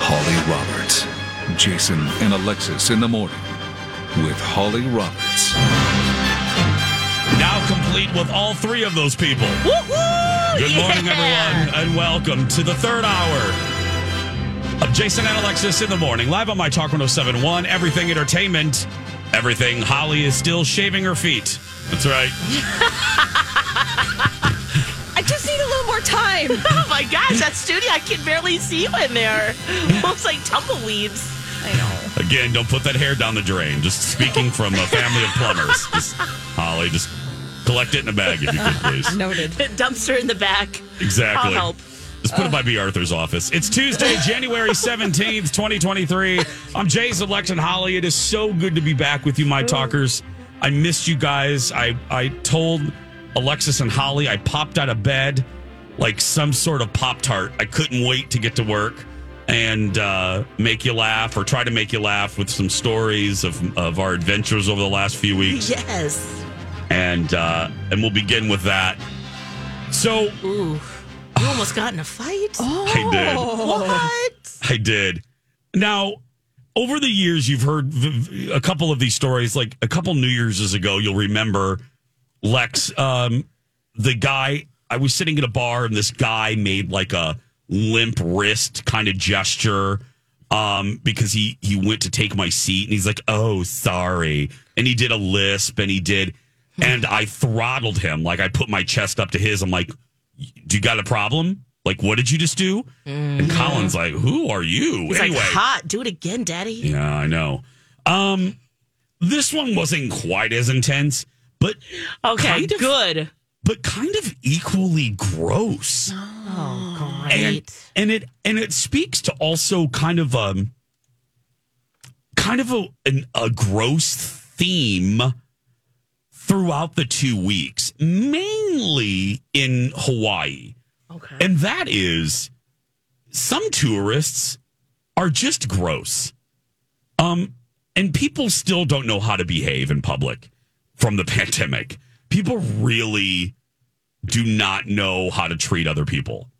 Holly Roberts. Jason and Alexis in the Morning with Holly Roberts. Now complete with all three of those people. Woo-hoo! Good morning, everyone, and welcome to the third hour of Jason and Alexis in the Morning, live on MyTalk 107.1, Everything Entertainment, Everything. Holly is still shaving her feet. That's right. I just need a little more time. Oh my gosh, that studio, I can barely see you in there. Looks like tumbleweeds. I know. Again, don't put that hair down the drain. Just speaking from a family of plumbers. Holly, just collect it in a bag if you could, please. Noted. Dumpster in the back. Exactly. I'll help. Just put it by B. Arthur's office. It's Tuesday, January 17th, 2023. I'm Jason, Lex, and Holly. It is so good to be back with you, my talkers. I missed you guys. I told Alexis and Holly I popped out of bed like some sort of Pop-Tart. I couldn't wait to get to work and make you laugh, or try to make you laugh with some stories of our adventures over the last few weeks. Yes. And we'll begin with that. So... Ooh. You almost got in a fight? Oh. I did. What? I did. Now... Over the years, you've heard a couple of these stories. Like a couple New Year's ago, you'll remember, Lex, the guy, I was sitting at a bar and this guy made like a limp wrist kind of gesture because he went to take my seat and he's like, oh, sorry. And he did a lisp and I throttled him. Like I put my chest up to his. I'm like, do you got a problem? Like, what did you just do? Mm-hmm. And Colin's like, who are you? He's anyway, like, hot. Do it again, daddy. Yeah, I know. This one wasn't quite as intense. But okay, good. But kind of equally gross. Oh, great! And it speaks to also kind of a gross theme throughout the 2 weeks, mainly in Hawaii. Okay, and that is some tourists are just gross, and people still don't know how to behave in public. From the pandemic, people really do not know how to treat other people.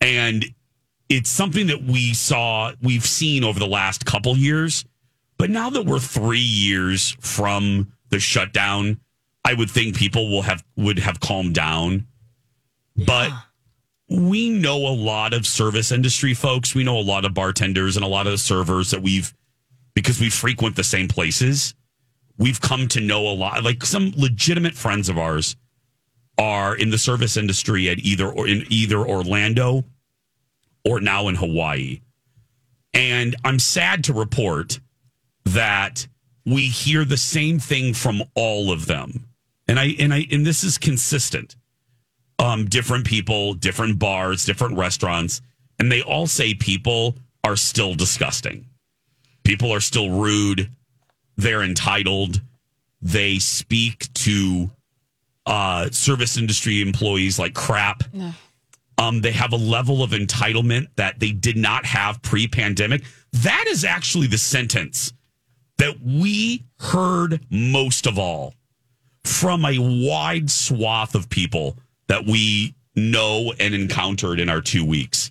And it's something that we've seen over the last couple years. But now that we're 3 years from the shutdown, I would think people would have calmed down. Yeah. But we know a lot of service industry folks. We know a lot of bartenders and a lot of servers because we frequent the same places. We've come to know a lot, like some legitimate friends of ours are in the service industry at either Orlando or now in Hawaii. And I'm sad to report that we hear the same thing from all of them. And this is consistent. Different people, different bars, different restaurants, and they all say people are still disgusting. People are still rude. They're entitled. They speak to service industry employees like crap. No. They have a level of entitlement that they did not have pre-pandemic. That is actually the sentence that we heard most of all from a wide swath of people that we know and encountered in our 2 weeks.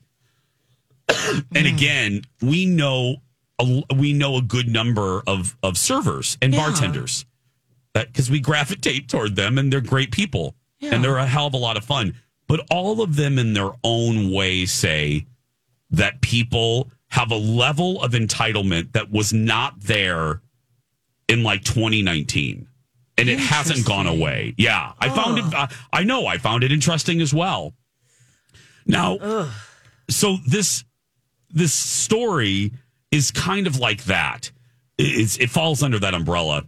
And again, we know a good number of servers and bartenders because we gravitate toward them, and they're great people and they're a hell of a lot of fun. But all of them in their own way say that people have a level of entitlement that was not there in like 2019. And it hasn't gone away. Yeah. I found it interesting as well. Now, so this story is kind of like that. It falls under that umbrella.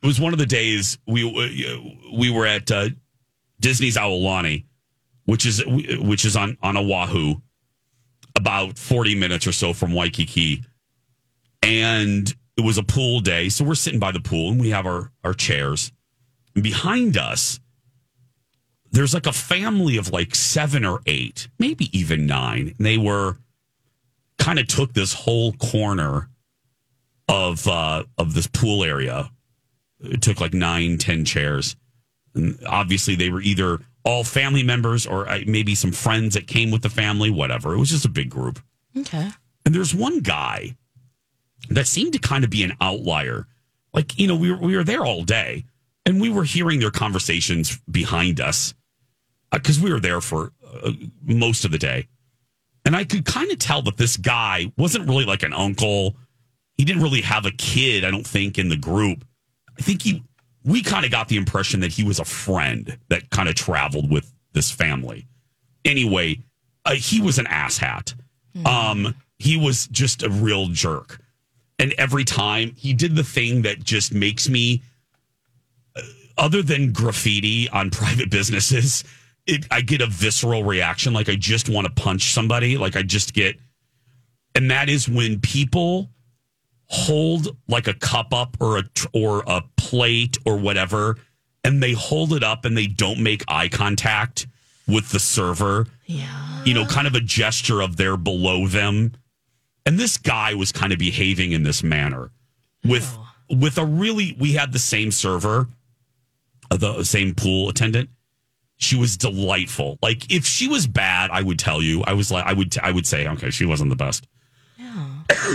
It was one of the days we were at Disney's Aulani, which is on Oahu, about 40 minutes or so from Waikiki. And it was a pool day, so we're sitting by the pool, and we have our chairs. And behind us, there's like a family of like 7 or 8, maybe even 9. And they were kind of took this whole corner of this pool area. It took like 9, 10 chairs. And obviously, they were either all family members or maybe some friends that came with the family, whatever. It was just a big group. Okay. And there's one guy that seemed to kind of be an outlier. Like, you know, we were there all day, and we were hearing their conversations behind us because we were there for most of the day. And I could kind of tell that this guy wasn't really like an uncle. He didn't really have a kid, I don't think, in the group. I think we kind of got the impression that he was a friend that kind of traveled with this family. Anyway, he was an asshat. Mm-hmm. He was just a real jerk. And every time he did the thing that just makes me, other than graffiti on private businesses, I get a visceral reaction. Like I just want to punch somebody. Like I just get, and that is when people hold like a cup up or a plate or whatever, and they hold it up and they don't make eye contact with the server. Yeah, you know, kind of a gesture of they're below them. And this guy was kind of behaving in this manner we had the same server, the same pool attendant. She was delightful. Like if she was bad, I would tell you, I would say, okay, she wasn't the best,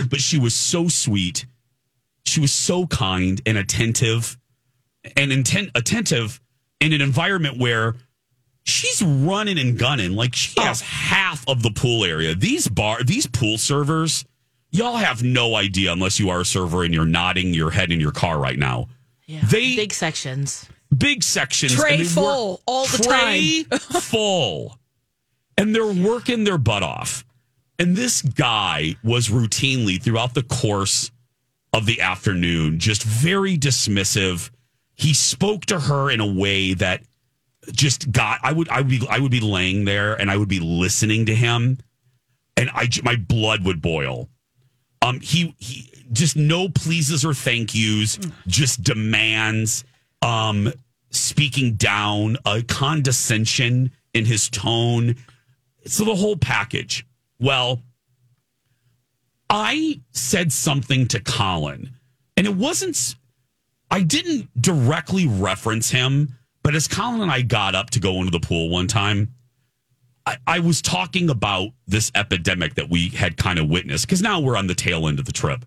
but she was so sweet. She was so kind and attentive in an environment where she's running and gunning. Like she has half of the pool area. These pool servers, y'all have no idea unless you are a server and you're nodding your head in your car right now. Yeah. Big sections. Tray full all the time. Tray full. And they're working their butt off. And this guy was routinely throughout the course of the afternoon, just very dismissive. He spoke to her in a way that just got, I would be laying there and I would be listening to him, and my blood would boil. He just no pleases or thank yous, just demands, speaking down, a condescension in his tone. So the whole package. Well, I said something to Colin, and I didn't directly reference him. But as Colin and I got up to go into the pool one time, I was talking about this epidemic that we had kind of witnessed, because now we're on the tail end of the trip.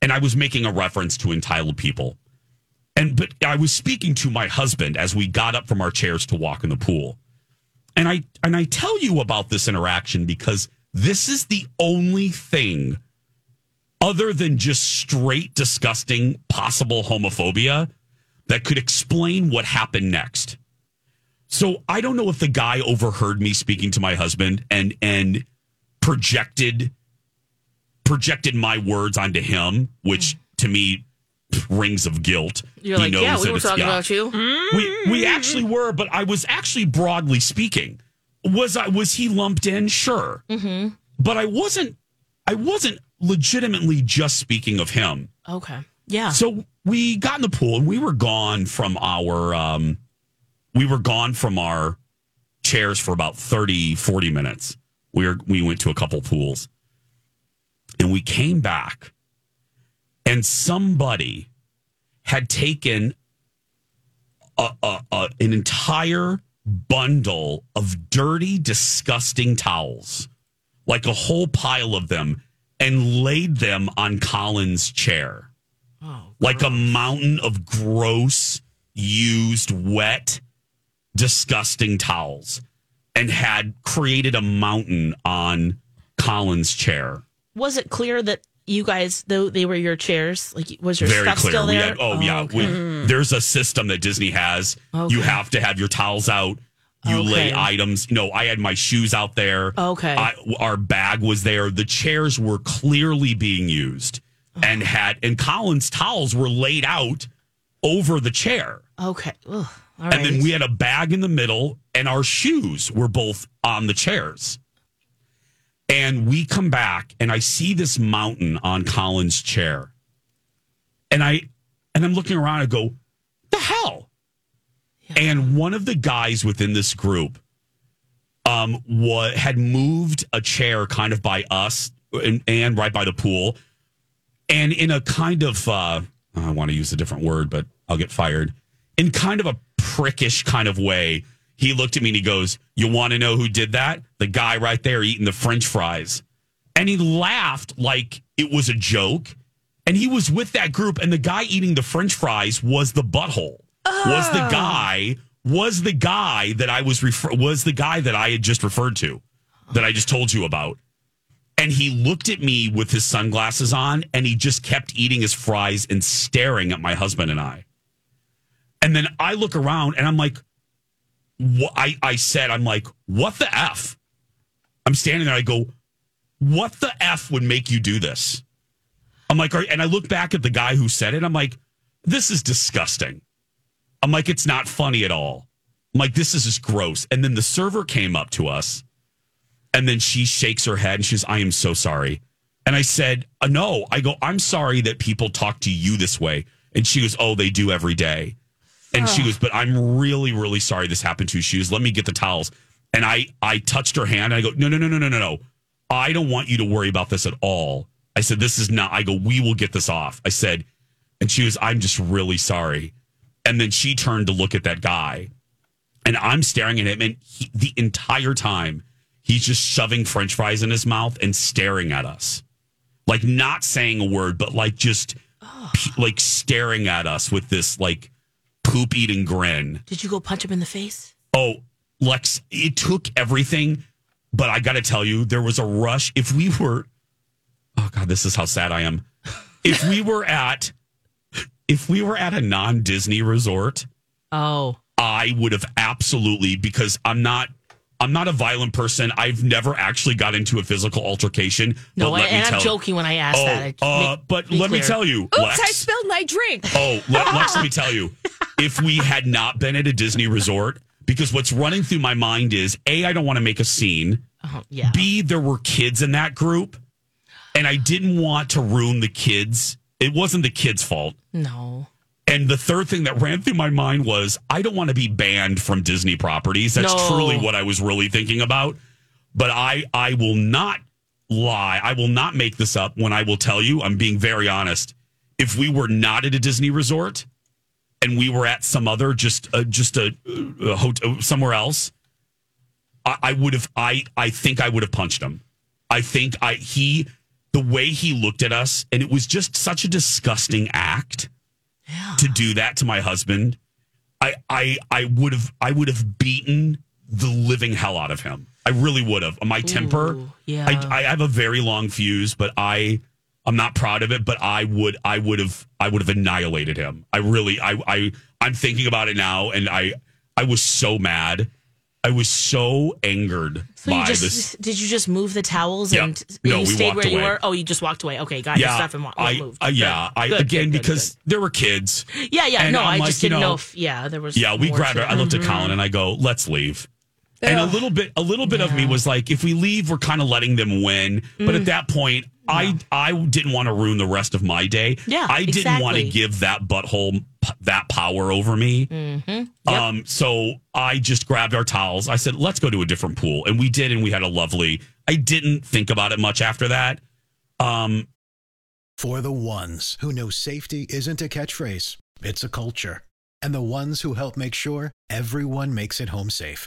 And I was making a reference to entitled people. But I was speaking to my husband as we got up from our chairs to walk in the pool. And I tell you about this interaction because this is the only thing other than just straight, disgusting, possible homophobia that could explain what happened next. So I don't know if the guy overheard me speaking to my husband and projected my words onto him, which to me rings of guilt. You're like, yeah, we were talking about you. We actually were, but I was actually broadly speaking. Was he lumped in? Sure. Mm-hmm. But I wasn't legitimately just speaking of him. Okay. Yeah. So we got in the pool and we were gone from our chairs for about 30, 40 minutes. We went to a couple pools. And we came back, and somebody had taken an entire bundle of dirty, disgusting towels, like a whole pile of them, and laid them on Colin's chair. Oh, like a mountain of gross, used, wet, disgusting towels, and had created a mountain on Colin's chair. Was it clear that you guys, though they were your chairs, like was your stuff clear. Still there? Okay. There's a system that Disney has. Okay. You have to have your towels out. You lay items. No, I had my shoes out there. Okay. Our bag was there. The chairs were clearly being used, and Colin's towels were laid out over the chair. Okay. Ugh. All right. And then we had a bag in the middle, and our shoes were both on the chairs. And we come back, and I see this mountain on Colin's chair. And I'm looking around, I go, the hell? Yeah. And one of the guys within this group had moved a chair kind of by us and right by the pool. And in a kind of, I want to use a different word, but I'll get fired. In kind of a prickish kind of way, he looked at me and he goes, you want to know who did that? The guy right there eating the French fries. And he laughed like it was a joke. And he was with that group. And the guy eating the French fries was the butthole. Oh. Was the guy that I was the guy that I had just referred to, that I just told you about. And he looked at me with his sunglasses on, and he just kept eating his fries and staring at my husband and I. And then I look around and I'm like, I said, what the F? I'm standing there. I go, what the F would make you do this? I'm like, and I look back at the guy who said it. I'm like, this is disgusting. I'm like, it's not funny at all. I'm like, this is just gross. And then the server came up to us, and then she shakes her head and she says, I am so sorry. And I said, no, I go, I'm sorry that people talk to you this way. And she goes, oh, they do every day. And she goes, but I'm really, really sorry this happened to you. She goes, let me get the towels. And I touched her hand. And I go, no. I don't want you to worry about this at all. I said, this is not. I go, we will get this off. I said, and she goes, I'm just really sorry. And then she turned to look at that guy. And I'm staring at him. And the entire time, he's just shoving French fries in his mouth and staring at us. Like not saying a word, but like just like staring at us with this like poop-eating grin. Did you go punch him in the face? Oh, Lex, it took everything, but I got to tell you, there was a rush. If we were... Oh, God, this is how sad I am. If we were at a non-Disney resort, I would have absolutely... Because I'm not a violent person. I've never actually got into a physical altercation. No, I'm joking when I ask that. Let me tell you, Lex. Oops, I spilled my drink. Oh, Lex, let me tell you. If we had not been at a Disney resort, because what's running through my mind is, A, I don't want to make a scene. Oh, yeah. B, there were kids in that group, and I didn't want to ruin the kids. It wasn't the kids' fault. No. And the third thing that ran through my mind was, I don't want to be banned from Disney properties. That's truly what I was really thinking about. But I will not lie. I will not make this up when I will tell you, I'm being very honest. If we were not at a Disney resort and we were at some other, just a hotel somewhere else, I think I would have punched him. The way he looked at us, and it was just such a disgusting act. Yeah. To do that to my husband, I would have beaten the living hell out of him. I really would have. My temper, yeah. I have a very long fuse, but I'm not proud of it. But I would have annihilated him. I'm thinking about it now, and I was so mad. I was so angered by this. Did you just move the towels and you stayed where you were? Oh, you just walked away. Okay, got your stuff and moved. Because there were kids. Yeah, yeah. No, I just didn't know if there was. Yeah, we grabbed her. I looked at Colin and I go, let's leave. And a little bit of me was like, if we leave, we're kind of letting them win. But at that point, I didn't want to ruin the rest of my day. Yeah, I didn't want to give that butthole that power over me. Mm-hmm. Yep. So I just grabbed our towels. I said, let's go to a different pool. And we did. And we had a lovely, I didn't think about it much after that. For the ones who know safety isn't a catchphrase, it's a culture. And the ones who help make sure everyone makes it home safe.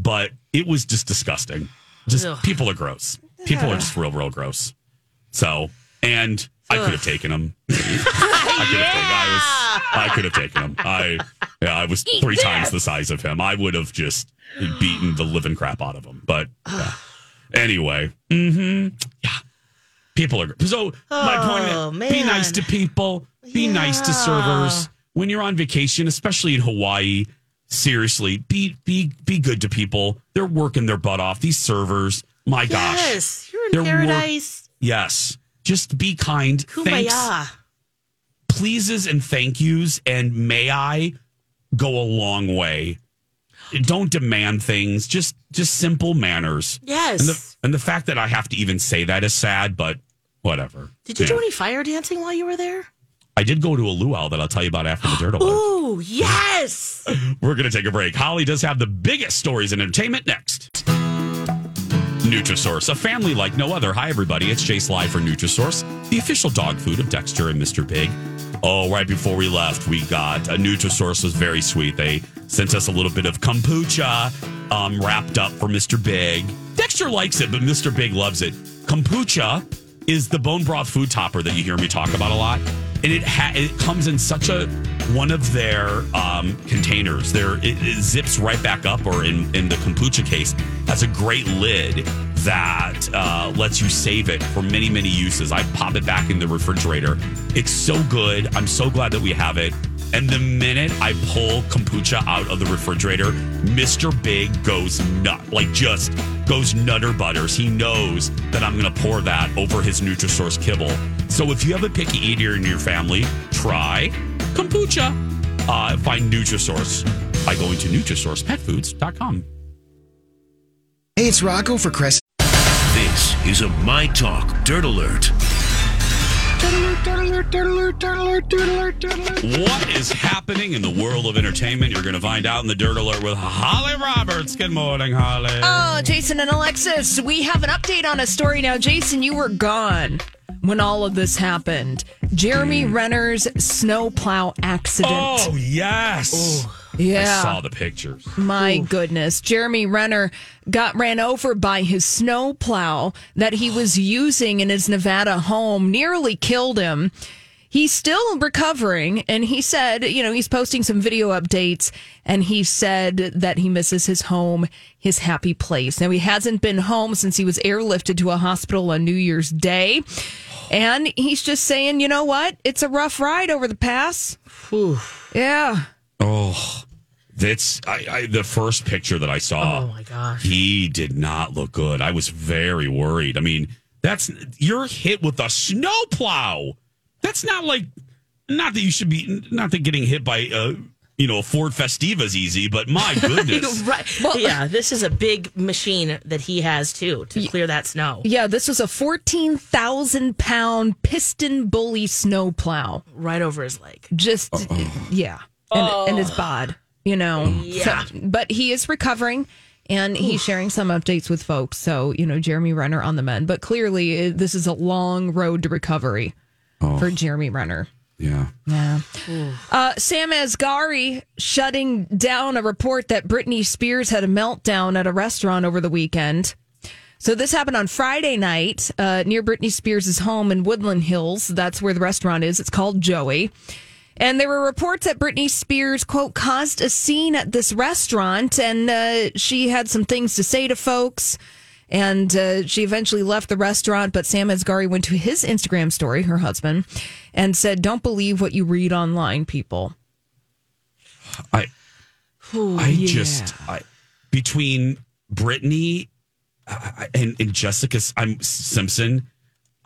But it was just disgusting. Just people are gross. People are just real, real gross. So, and I could have taken them. I could have taken him. I was three times the size of him. I would have just beaten the living crap out of him. But anyway, people are so. My point is, be nice to people. Be nice to servers when you're on vacation, especially in Hawaii. Seriously, be good to people. They're working their butt off. These servers, my gosh. Yes, you're in paradise. Yes. Just be kind. Kumbaya. Thanks. Pleases and thank yous and may I go a long way. Don't demand things. Just simple manners. Yes. And the fact that I have to even say that is sad, but whatever. Did you do any fire dancing while you were there? I did go to a luau that I'll tell you about after the Dirtle. Ooh, yes! We're going to take a break. Holly does have the biggest stories in entertainment next. Nutrisource, a family like no other. Hi, everybody. It's Chase live for Nutrisource, the official dog food of Dexter and Mr. Big. Oh, right before we left, we got a Nutrisource was very sweet. They sent us a little bit of kombucha wrapped up for Mr. Big. Dexter likes it, but Mr. Big loves it. Kombucha is the bone broth food topper that you hear me talk about a lot. And it comes in such a one of their containers. It zips right back up, or in the kombucha case, has a great lid that lets you save it for many, many uses. I pop it back in the refrigerator. It's so good. I'm so glad that we have it. And the minute I pull kombucha out of the refrigerator, Mr. Big goes nut, like just goes nutter butters. He knows that I'm going to pour that over his Nutrisource kibble. So if you have a picky eater in your family, try kombucha. Find Nutrisource by going to NutrisourcePetFoods.com. Hey, it's Rocco for Crest. This is a My Talk Dirt Alert. What is happening in the world of entertainment? You're going to find out in the Dirt Alert with Holly Roberts. Good morning, Holly. Oh, Jason and Alexis, we have an update on a story now. Jason, you were gone when all of this happened. Jeremy Renner's snowplow accident. Oh, yes. Ooh. Yeah. I saw the pictures. My goodness. Jeremy Renner got ran over by his snowplow that he was using in his Nevada home, nearly killed him. He's still recovering, and he said, he's posting some video updates, and he said that he misses his home, his happy place. Now, he hasn't been home since he was airlifted to a hospital on New Year's Day, and he's just saying, you know what? It's a rough ride over the pass. Whew. Yeah. Oh, that's the first picture that I saw. Oh, my gosh. He did not look good. I was very worried. I mean, you're hit with a snowplow. That's not like, not that getting hit by, a Ford Festiva is easy, but my goodness. Right. Well, this is a big machine that he has, too, to clear that snow. Yeah, this was a 14,000-pound piston bully snowplow. Right over his leg. Just, and his bod, Yeah. So, but he is recovering, and he's sharing some updates with folks. So, Jeremy Renner on the mend. But clearly, this is a long road to recovery for Jeremy Renner. Yeah. Sam Asghari shutting down a report that Britney Spears had a meltdown at a restaurant over the weekend. So this happened on Friday night near Britney Spears' home in Woodland Hills. That's where the restaurant is. It's called Joey. And there were reports that Britney Spears, quote, caused a scene at this restaurant, and she had some things to say to folks. And she eventually left the restaurant, but Sam Asghari went to his Instagram story, her husband, and said, "Don't believe what you read online, people." Between Britney and Jessica Simpson,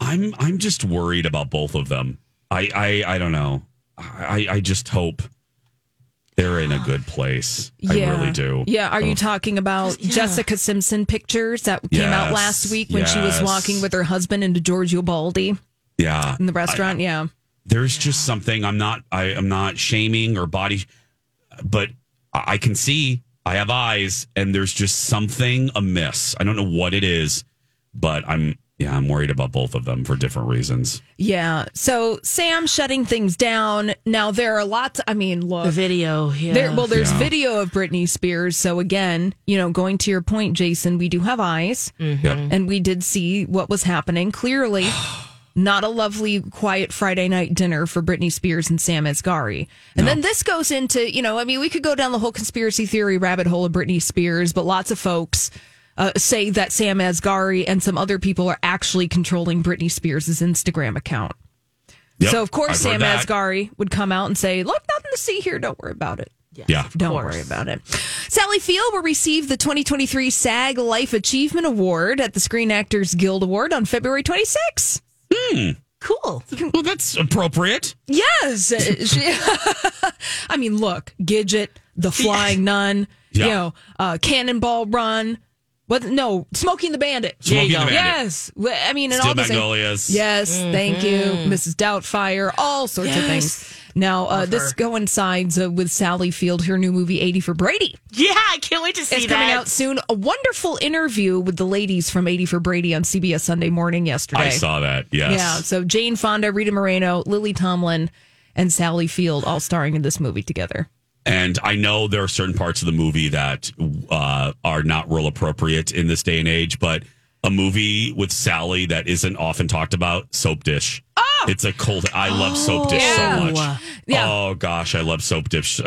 I'm just worried about both of them. I don't know. I just hope they're in a good place. Yeah. I really do. Yeah. Are you talking about Jessica Simpson pictures that came out last week when she was walking with her husband into Giorgio Baldi? Yeah. In the restaurant. There's just something. I'm not shaming or body, but I can see, I have eyes, and there's just something amiss. I don't know what it is, but I'm worried about both of them for different reasons. Yeah. So Sam shutting things down. Now there are lots. I mean, look, the video. Yeah. There's video of Britney Spears. So again, going to your point, Jason, we do have eyes, and we did see what was happening. Clearly, not a lovely, quiet Friday night dinner for Britney Spears and Sam Asghari. And then this goes into, we could go down the whole conspiracy theory rabbit hole of Britney Spears, but lots of folks say that Sam Asghari and some other people are actually controlling Britney Spears' Instagram account. Yep, so, of course, Sam Asghari would come out and say, "Look, nothing to see here. Don't worry about it." Don't worry about it. Sally Field will receive the 2023 SAG Life Achievement Award at the Screen Actors Guild Award on February 26th. Hmm. Cool. Well, that's appropriate. Yes. I mean, look, Gidget, The Flying Nun, Cannonball Run. What? No, Smoking the Bandit. Yes. I mean, Steel Magnolias. Yes, thank you. Mrs. Doubtfire, all sorts of things. Now, this coincides with Sally Field, her new movie, 80 for Brady. Yeah, I can't wait to see that. It's coming out soon. A wonderful interview with the ladies from 80 for Brady on CBS Sunday Morning yesterday. I saw that, yes. Yeah, so Jane Fonda, Rita Moreno, Lily Tomlin, and Sally Field all starring in this movie together. And I know there are certain parts of the movie that are not real appropriate in this day and age, but a movie with Sally that isn't often talked about, Soap Dish. Oh! It's a cult. I love Soap Dish so much. Yeah. Oh, gosh, I love Soap Dish.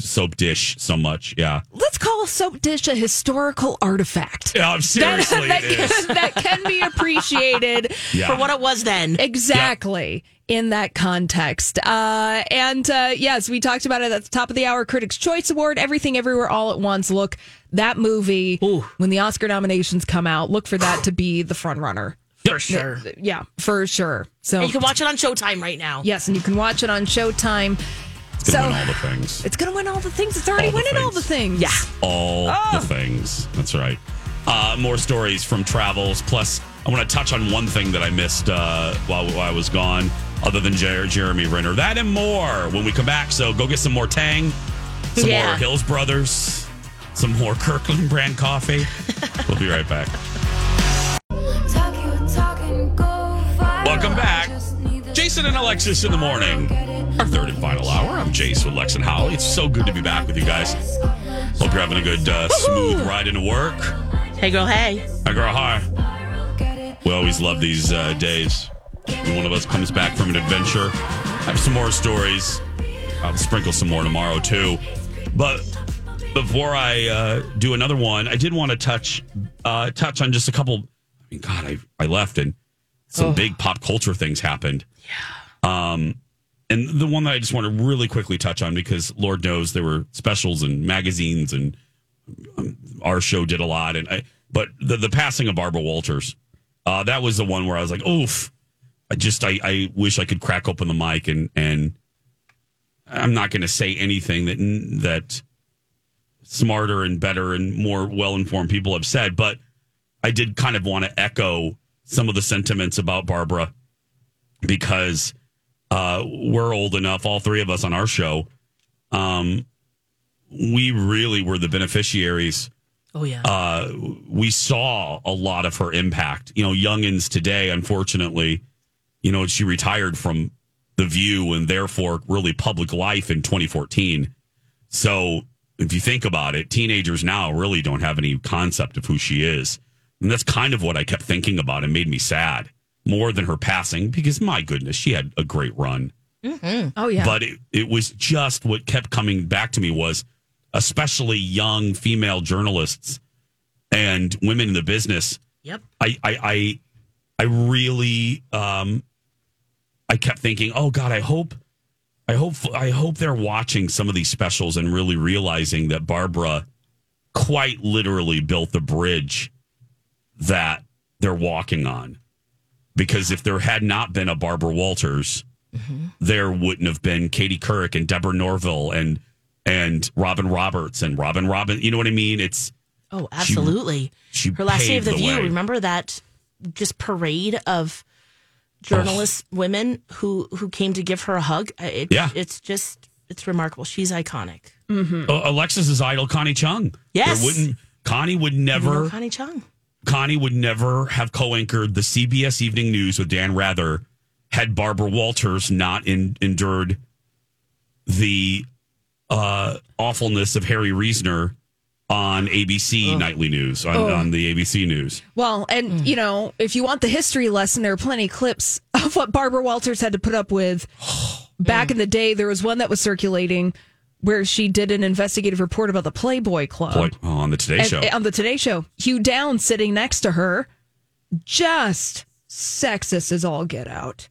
Soap Dish so much, yeah. Let's call Soap Dish a historical artifact. Yeah, seriously, that can be appreciated for what it was then. Exactly. Yeah. In that context. Yes, we talked about it at the top of the hour. Critics' Choice Award, Everything Everywhere All at Once. Look, that movie, when the Oscar nominations come out, look for that to be the front runner. For sure. Yeah, for sure. So and you can watch it on Showtime right now. Yes, and you can watch it on Showtime. It's going to win all the things. It's going to win all the things. It's already winning all the things. Yeah. The things. That's right. More stories from travels. Plus, I want to touch on one thing that I missed while I was gone, other than Jeremy Renner. That and more when we come back. So go get some more Tang, some more Hills Brothers, some more Kirkland brand coffee. We'll be right back. Welcome back. Jason and Alexis in the morning. Our third and final hour. I'm Jason with Lex and Holly. It's so good to be back with you guys. Hope you're having a good, smooth ride into work. Hey, girl, hey. Hi, girl, hi. We always love these days. When one of us comes back from an adventure. I have some more stories. I'll sprinkle some more tomorrow, too. But before I do another one, I did want to touch on just a couple. I mean, God, I left and some big pop culture things happened. Yeah. And the one that I just want to really quickly touch on, because Lord knows there were specials and magazines, and our show did a lot. But the passing of Barbara Walters, that was the one where I was like, oof. I wish I could crack open the mic and I'm not going to say anything that smarter and better and more well-informed people have said, but I did kind of want to echo some of the sentiments about Barbara, because we're old enough, all three of us on our show, we really were the beneficiaries. Oh, yeah. We saw a lot of her impact. Youngins today, unfortunately, she retired from The View and therefore really public life in 2014. So if you think about it, teenagers now really don't have any concept of who she is. And that's kind of what I kept thinking about. It made me sad more than her passing because, my goodness, she had a great run. Mm-hmm. Oh, yeah. But it was just what kept coming back to me was especially young female journalists and women in the business. Yep. I really I kept thinking, oh, God, I hope they're watching some of these specials and really realizing that Barbara quite literally built the bridge that they're walking on. Because if there had not been a Barbara Walters, mm-hmm. there wouldn't have been Katie Couric and Deborah Norville and Robin Roberts and Robin. You know what I mean? It's oh, absolutely. She her last day of the View. Way. Remember that just parade of journalists, women who came to give her a hug. It's remarkable. She's iconic. Mm-hmm. Alexis's idol, Connie Chung. Yes, Connie Chung. Connie would never have co-anchored the CBS Evening News with Dan Rather had Barbara Walters not endured the awfulness of Harry Reasoner on ABC Nightly News, on the ABC News. Well, and, if you want the history lesson, there are plenty of clips of what Barbara Walters had to put up with. Back in the day, there was one that was circulating where she did an investigative report about the Playboy Club. On the Today Show. On the Today Show. Hugh Downs sitting next to her, just sexist as all get out.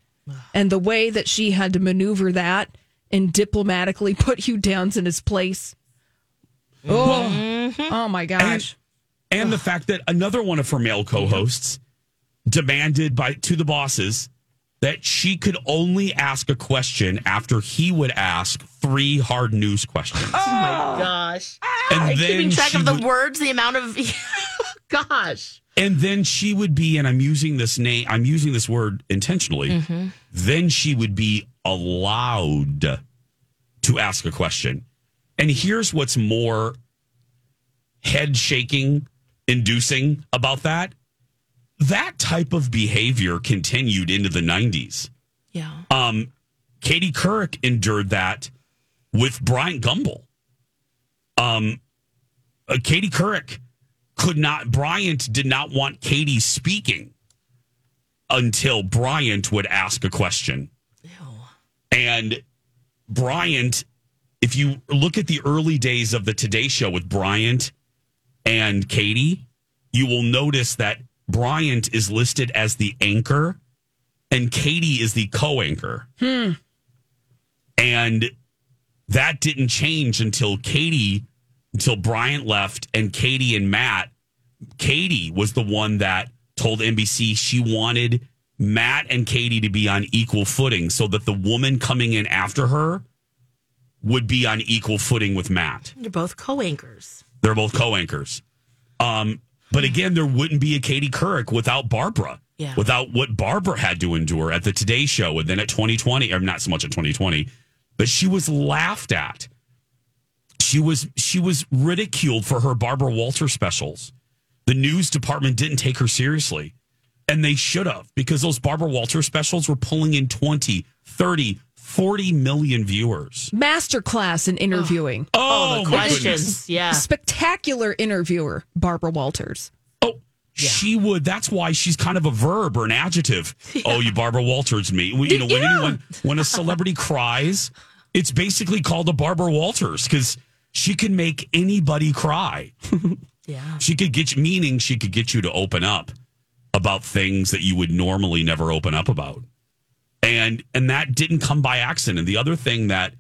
And the way that she had to maneuver that and diplomatically put Hugh Downs in his place. Oh, mm-hmm. Oh my gosh. And the fact that another one of her male co-hosts demanded to the bosses that she could only ask a question after he would ask 3 hard news questions. Oh my gosh. And then keeping track of the words, the amount of gosh. And then she would be, and I'm using this word intentionally, mm-hmm. then she would be allowed to ask a question. And here's what's more head-shaking, inducing about that. That type of behavior continued into the 90s. Yeah. Katie Couric endured that with Bryant Gumbel. Katie Couric Bryant did not want Katie speaking until Bryant would ask a question. Ew. And Bryant... If you look at the early days of the Today Show with Bryant and Katie, you will notice that Bryant is listed as the anchor and Katie is the co-anchor. Hmm. And that didn't change until Bryant left and Katie and Matt. Katie was the one that told NBC she wanted Matt and Katie to be on equal footing so that the woman coming in after her would be on equal footing with Matt. They're both co-anchors. But again, there wouldn't be a Katie Couric without Barbara. Yeah. Without what Barbara had to endure at the Today Show and then at 2020, or not so much at 2020, but she was laughed at. She was ridiculed for her Barbara Walters specials. The news department didn't take her seriously. And they should have, because those Barbara Walters specials were pulling in 20, 30, 40 million viewers. Masterclass in interviewing. Oh, the questions. Yeah. Spectacular interviewer, Barbara Walters. Oh, yeah. She would. That's why she's kind of a verb or an adjective. Yeah. Oh, you Barbara Walters me. You know, when a celebrity cries, it's basically called a Barbara Walters because she can make anybody cry. Yeah. She could get you, meaning she could get you to open up about things that you would normally never open up about. And that didn't come by accident. The other thing that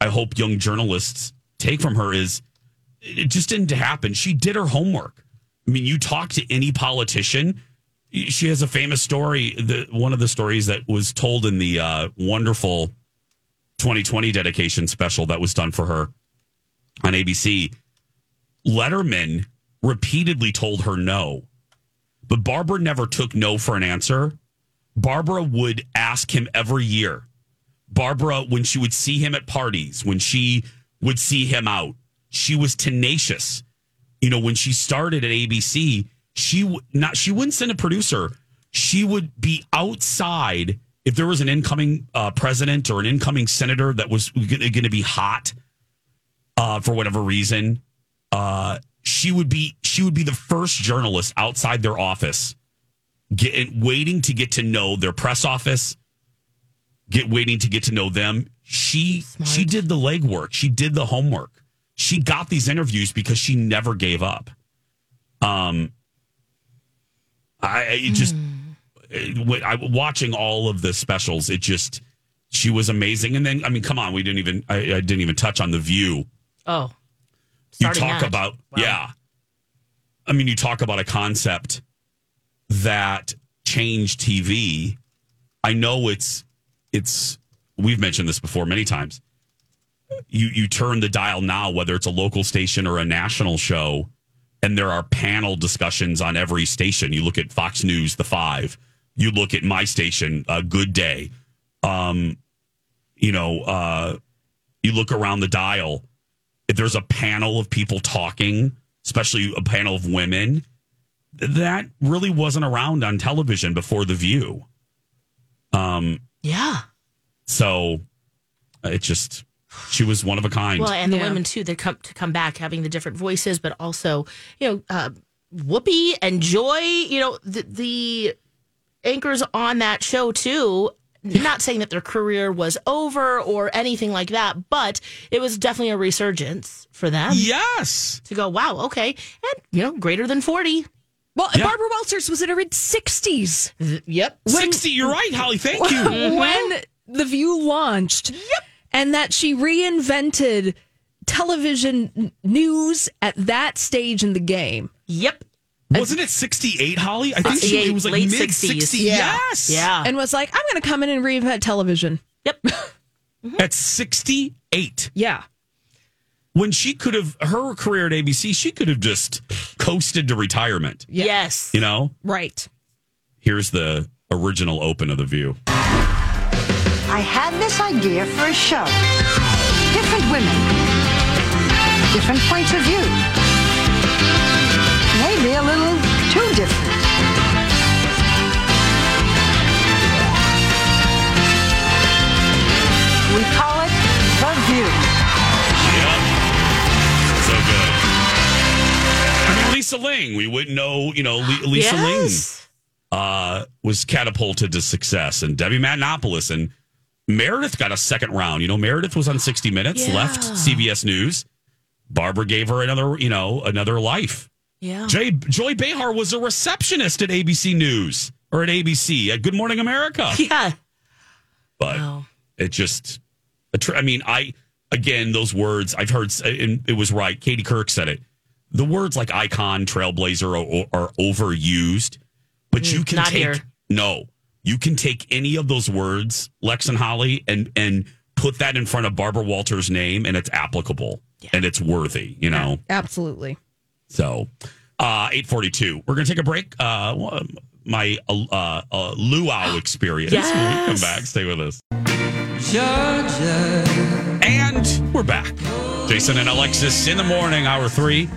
I hope young journalists take from her is it just didn't happen. She did her homework. I mean, you talk to any politician. She has a famous story. One of the stories that was told in the wonderful 2020 dedication special that was done for her on ABC. Letterman repeatedly told her no, but Barbara never took no for an answer. Barbara would ask him every year. Barbara, when she would see him at parties, when she would see him out, she was tenacious. You know, when she started at ABC, she wouldn't send a producer. She would be outside if there was an incoming president or an incoming senator that was going to be hot for whatever reason, she would be the first journalist outside their office, waiting to get to know their press office, waiting to get to know them. She did the legwork. She did the homework. She got these interviews because she never gave up. Watching all of the specials, she was amazing. And then, I mean, come on, I didn't even touch on The View. Oh, you talk about, wow. Yeah. I mean, you talk about a concept that changed TV. I know it's we've mentioned this before many times. You turn the dial now, whether it's a local station or a national show, and there are panel discussions on every station. You look at Fox News, The Five. You look at my station, Good Day. You look around the dial. If there's a panel of people talking, especially a panel of women, that really wasn't around on television before The View. Yeah. So it just... She was one of a kind. Well, and the women, too, that come back having the different voices, but also, Whoopi and Joy, the anchors on that show, too. Not saying that their career was over or anything like that, but it was definitely a resurgence for them. Yes. To go, wow, okay. And, greater than 40. Well, yeah. Barbara Walters was in her 60s. Yep. 60, you're right, Holly. Thank you. When The View launched. Yep. And that she reinvented television news at that stage in the game. Yep. Wasn't it 68, Holly? I think it was like late mid-60s. Yeah. Yes. Yeah. And was like, I'm going to come in and reinvent television. Yep. Mm-hmm. At 68. Yeah. When she could have, her career at ABC, she could have just coasted to retirement. Yes. Right. Here's the original open of The View. I had this idea for a show. Different women. Different points of view. Maybe a little too different. We call it The View. Yep. So good. I mean, Lisa Ling. We wouldn't know, Lisa yes. Ling was catapulted to success. And Debbie Matenopoulos and Meredith got a second round. Meredith was on 60 Minutes, left CBS News. Barbara gave her another life. Yeah. Joy Behar was a receptionist at ABC News or at ABC at Good Morning America. Yeah. But it just, those words I've heard, and it was right. Katie Couric said it. The words like icon, trailblazer are overused, but you can take here. No. You can take any of those words, Lex and Holly, and put that in front of Barbara Walters' name, and it's applicable, and it's worthy, Yeah, absolutely. So, 8:42. We're going to take a break. My luau experience. Yes. When we come back, stay with us. Georgia. And we're back. Jason and Alexis in the morning, hour 3.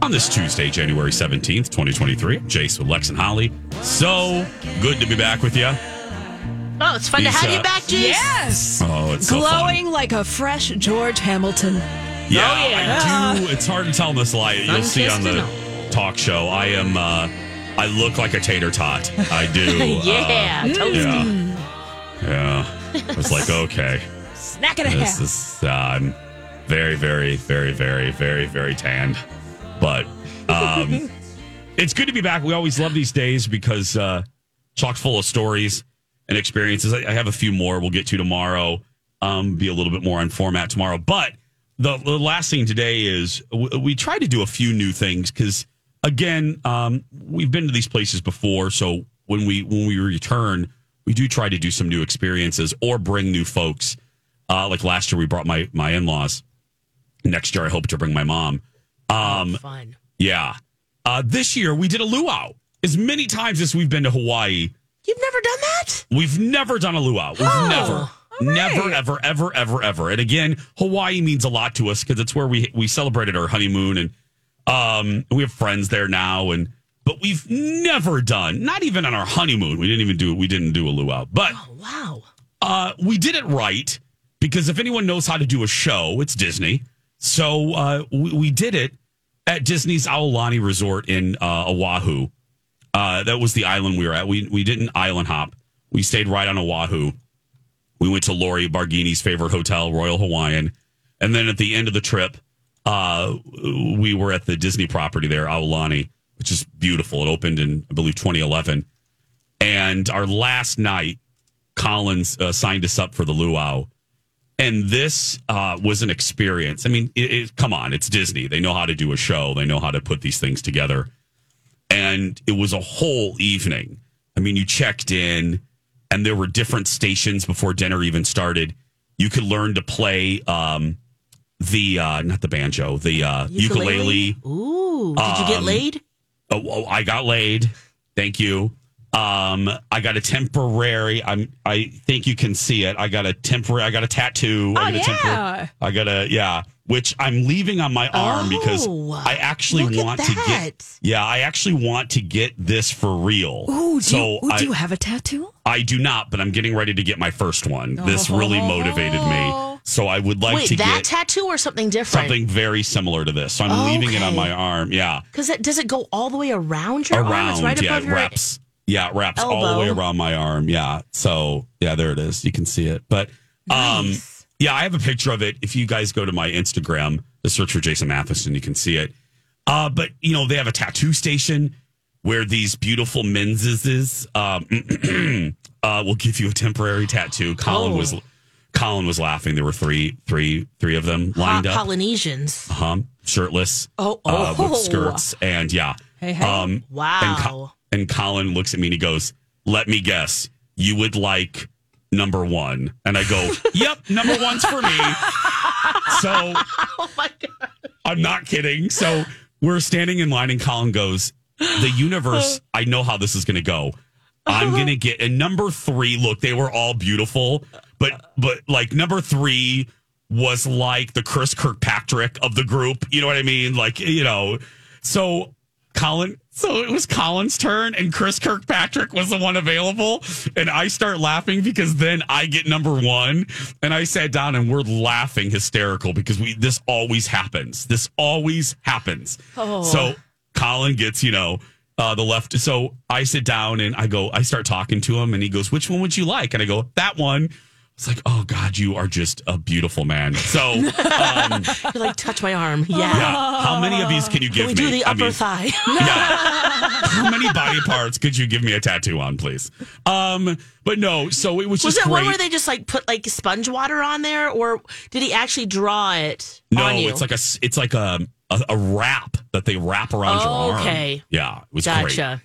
On this Tuesday, January 17th, 2023, Jace with Lex and Holly. So good to be back with you. Oh, it's fun to have you back, Jace. Yes. Oh, it's glowing so like a fresh George Hamilton. Yeah, oh, yeah. I do. It's hard to tell in this light. You'll see on the talk show. I am. I look like a tater tot. I do. Yeah. Toasty. Yeah. I was like, okay. Snack and a half. This is. I'm very, very, very, very, very, very tanned. But it's good to be back. We always love these days because chock full of stories and experiences. I have a few more we'll get to tomorrow, be a little bit more on format tomorrow. But the last thing today is we try to do a few new things because, again, we've been to these places before. So when we return, we do try to do some new experiences or bring new folks. Like last year, we brought my in-laws. Next year, I hope to bring my mom. Fun. Yeah. This year we did a luau. As many times as we've been to Hawaii. You've never done that? We've never done a luau. We've never, never, ever, ever, ever, ever. And again, Hawaii means a lot to us because it's where we celebrated our honeymoon and we have friends there now. And but what we've never done. Not even on our honeymoon. We didn't do a luau. But we did it right, because if anyone knows how to do a show, it's Disney. So we did it at Disney's Aulani Resort in Oahu. That was the island we were at. We didn't island hop. We stayed right on Oahu. We went to Lori Barghini's favorite hotel, Royal Hawaiian. And then at the end of the trip, we were at the Disney property there, Aulani, which is beautiful. It opened in, I believe, 2011. And our last night, Colin signed us up for the luau. And this was an experience. I mean, come on, it's Disney. They know how to do a show. They know how to put these things together. And it was a whole evening. I mean, you checked in, and there were different stations before dinner even started. You could learn to play not the banjo, the ukulele. Ooh, did you get laid? Oh, I got laid. Thank you. I got a temporary. I think you can see it. I got a tattoo. Oh, which I'm leaving on my arm because I actually want to get. Yeah, I actually want to get this for real. Ooh, do you have a tattoo? I do not, but I'm getting ready to get my first one. Oh. This really motivated me. So I would like to get that tattoo or something different. Something very similar to this. So I'm leaving it on my arm. Yeah. Because does it go all the way around your arm? It's right above your wraps. Yeah, it wraps elbow. All the way around my arm. Yeah. So, yeah, there it is. You can see it. But, nice. Yeah, I have a picture of it. If you guys go to my Instagram, the search for Jason Matheson, you can see it. But, you know, they have a tattoo station where these beautiful men's will give you a temporary tattoo. Colin was laughing. There were three of them lined up. Polynesians. Shirtless. With skirts. And, yeah. Hey. Wow. And Colin looks at me and he goes, "Let me guess, you would like number one." And I go, "Yep, number one's for me." So, oh my God. I'm not kidding. So we're standing in line and Colin goes, "The universe, I know how this is going to go. I'm going to get," and number three, look, they were all beautiful, but like number three was like the Chris Kirkpatrick of the group. You know what I mean? Like, you know, So it was Colin's turn, and Chris Kirkpatrick was the one available. And I start laughing because then I get number one. And I sat down, and we're laughing hysterical because this always happens. This always happens. Oh. So Colin gets, you know, the left. So I sit down, and I start talking to him, and he goes, "Which one would you like?" And I go, "That one." It's like, oh, God, you are just a beautiful man. So you're like, touch my arm. Yeah. How many of these can you give me? Do the upper thigh. Yeah. How many body parts could you give me a tattoo on, please? But no, so it was just great. Was it one where they just like put like sponge water on there, or did he actually draw it on you? No, it's like a wrap that they wrap around your arm. Okay. Yeah, it was great. Gotcha.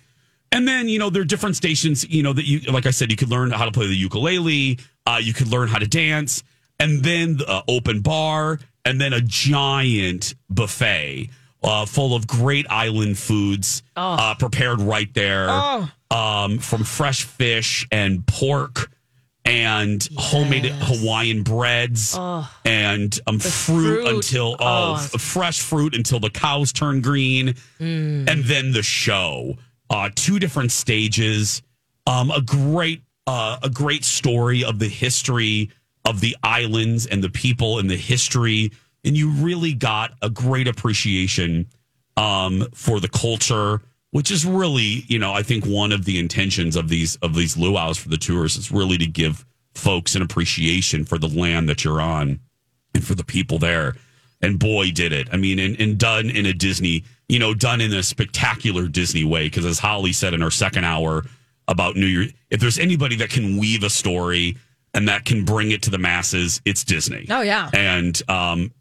And then, you know, there are different stations, you know, that you, like I said, you could learn how to play the ukulele. You could learn how to dance. And then the open bar, and then a giant buffet full of great island foods prepared right there from fresh fish and pork and homemade Hawaiian breads and fresh fruit until the cows turn green. Mm. And then the show. Two different stages, a great story of the history of the islands and the people and the history. And you really got a great appreciation for the culture, which is really, you know, I think one of the intentions of these luau's for the tourists is really to give folks an appreciation for the land that you're on and for the people there. And boy, did it. I mean, and done in a Disney, you know, done in a spectacular Disney way. Because as Holly said in our second hour about New Year, if there's anybody that can weave a story and that can bring it to the masses, it's Disney. Oh, yeah. And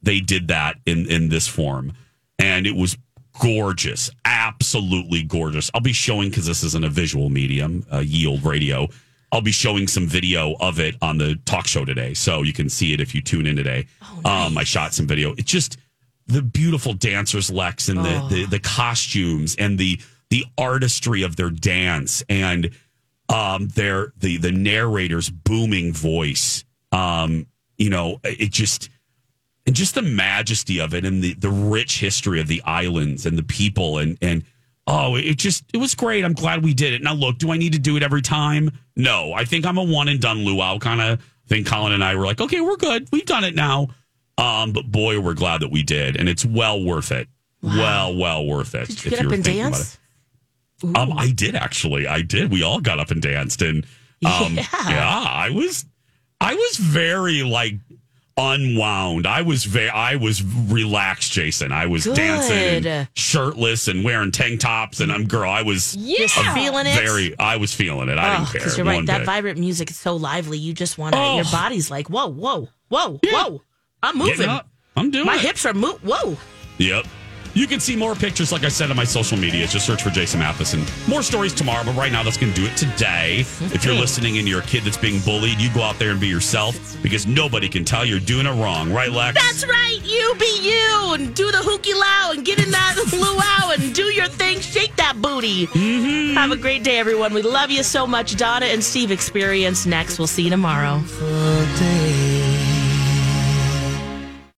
they did that in this form. And it was gorgeous. Absolutely gorgeous. I'll be showing, because this isn't a visual medium, Yield Radio. I'll be showing some video of it on the talk show today. So you can see it if you tune in today. Oh, nice. I shot some video. It's just the beautiful dancers, Lex, and the costumes and the artistry of their dance and their narrator's booming voice. You know, it just, and just the majesty of it and the rich history of the islands and the people and Oh, it was great. I'm glad we did it. Now, look, do I need to do it every time? No. I think I'm a one and done luau kind of thing. Colin and I were like, okay, we're good. We've done it now. But boy, we're glad that we did. And it's well worth it. Wow. Well worth it. Did you get up and dance? I did, actually. I did. We all got up and danced. And I was very, like, unwound. I was relaxed, Jason. I was dancing and shirtless and wearing tank tops, and I was feeling it. I didn't care. Because you're right, that vibrant music is so lively. You just want to. Oh. Your body's like, whoa, whoa, whoa, yeah. whoa. I'm moving. I'm doing. My hips are moving. Whoa. Yep. You can see more pictures, like I said, on my social media. Just search for Jason Matheson. More stories tomorrow, but right now that's going to do it today. If you're listening and you're a kid that's being bullied, you go out there and be yourself because nobody can tell you're doing it wrong. Right, Lex? That's right. You be you and do the hooky lao and get in that luau and do your thing. Shake that booty. Mm-hmm. Have a great day, everyone. We love you so much. Donna and Steve Experience next. We'll see you tomorrow.